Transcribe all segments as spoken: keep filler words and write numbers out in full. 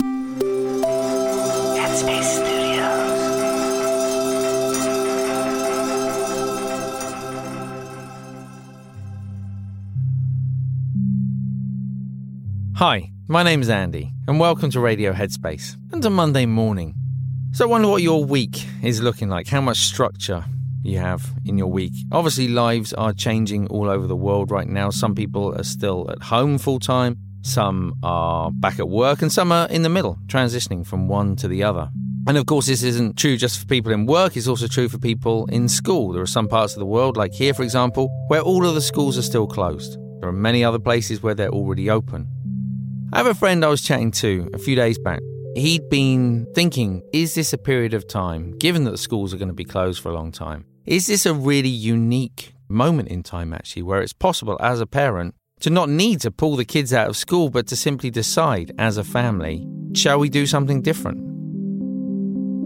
Headspace Studios. Hi, My name's Andy, and welcome to Radio Headspace, and to Monday Morning. So I wonder what your week is looking like, how much structure you have in your week. Obviously, lives are changing all over the world right now. Some people are still at home full-time, some are back at work, and some are in the middle, transitioning from one to the other. And of course, this isn't true just for people in work, it's also true for people in school. There are some parts of the world, like here, for example, where all of the schools are still closed. There are many other places where they're already open. I have a friend I was chatting to a few days back. He'd been thinking, is this a period of time, given that the schools are going to be closed for a long time, is this a really unique moment in time, actually, where it's possible as a parent to not need to pull the kids out of school, but to simply decide as a family, shall we do something different?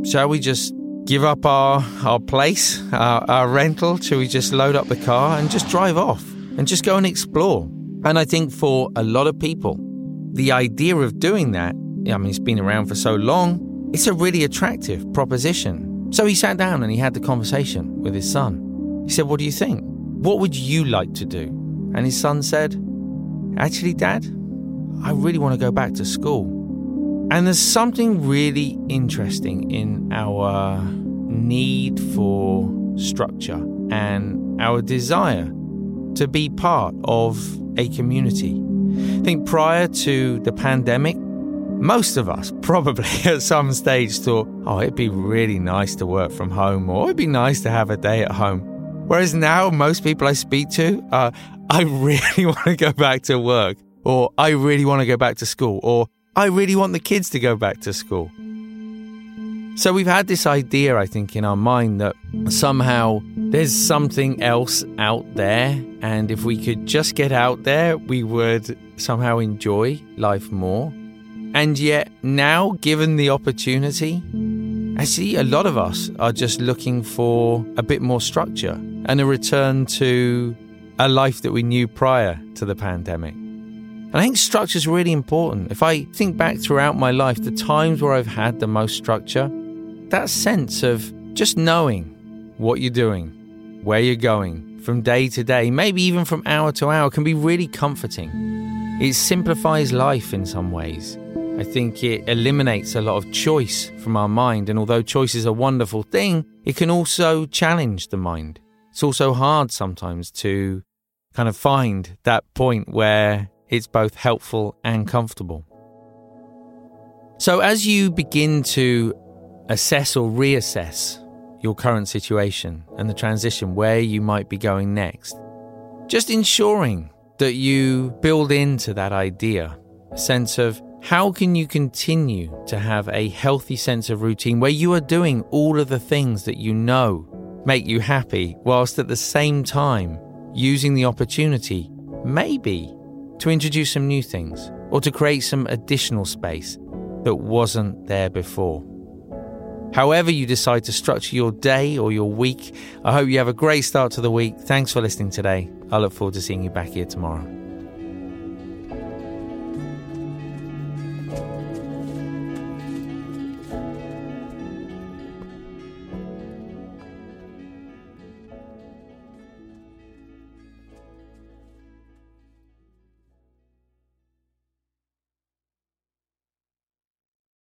Shall we just give up our, our place, our, our rental? Shall we just load up the car and just drive off and just go and explore? And I think for a lot of people, the idea of doing that, I mean, it's been around for so long, it's a really attractive proposition. So he sat down and he had the conversation with his son. He said, what do you think? What would you like to do? And his son said, actually, Dad, I really want to go back to school. And there's something really interesting in our need for structure and our desire to be part of a community. I think prior to the pandemic, most of us probably at some stage thought, oh, it'd be really nice to work from home, or it'd be nice to have a day at home. Whereas now, most people I speak to are, I really want to go back to work, or I really want to go back to school, or I really want the kids to go back to school. So we've had this idea, I think, in our mind that somehow there's something else out there, and if we could just get out there, we would somehow enjoy life more. And yet now, given the opportunity, I see a lot of us are just looking for a bit more structure and a return to a life that we knew prior to the pandemic. And I think structure is really important. If I think back throughout my life, the times where I've had the most structure, that sense of just knowing what you're doing, where you're going from day to day, maybe even from hour to hour, can be really comforting. It simplifies life in some ways. I think it eliminates a lot of choice from our mind. And although choice is a wonderful thing, it can also challenge the mind. It's also hard sometimes to kind of find that point where it's both helpful and comfortable. So as you begin to assess or reassess your current situation and the transition where you might be going next, just ensuring that you build into that idea a sense of how can you continue to have a healthy sense of routine where you are doing all of the things that you know make you happy, whilst at the same time using the opportunity maybe to introduce some new things or to create some additional space that wasn't there before. However you decide to structure your day or your week, I hope you have a great start to the week. Thanks for listening today. I look forward to seeing you back here tomorrow.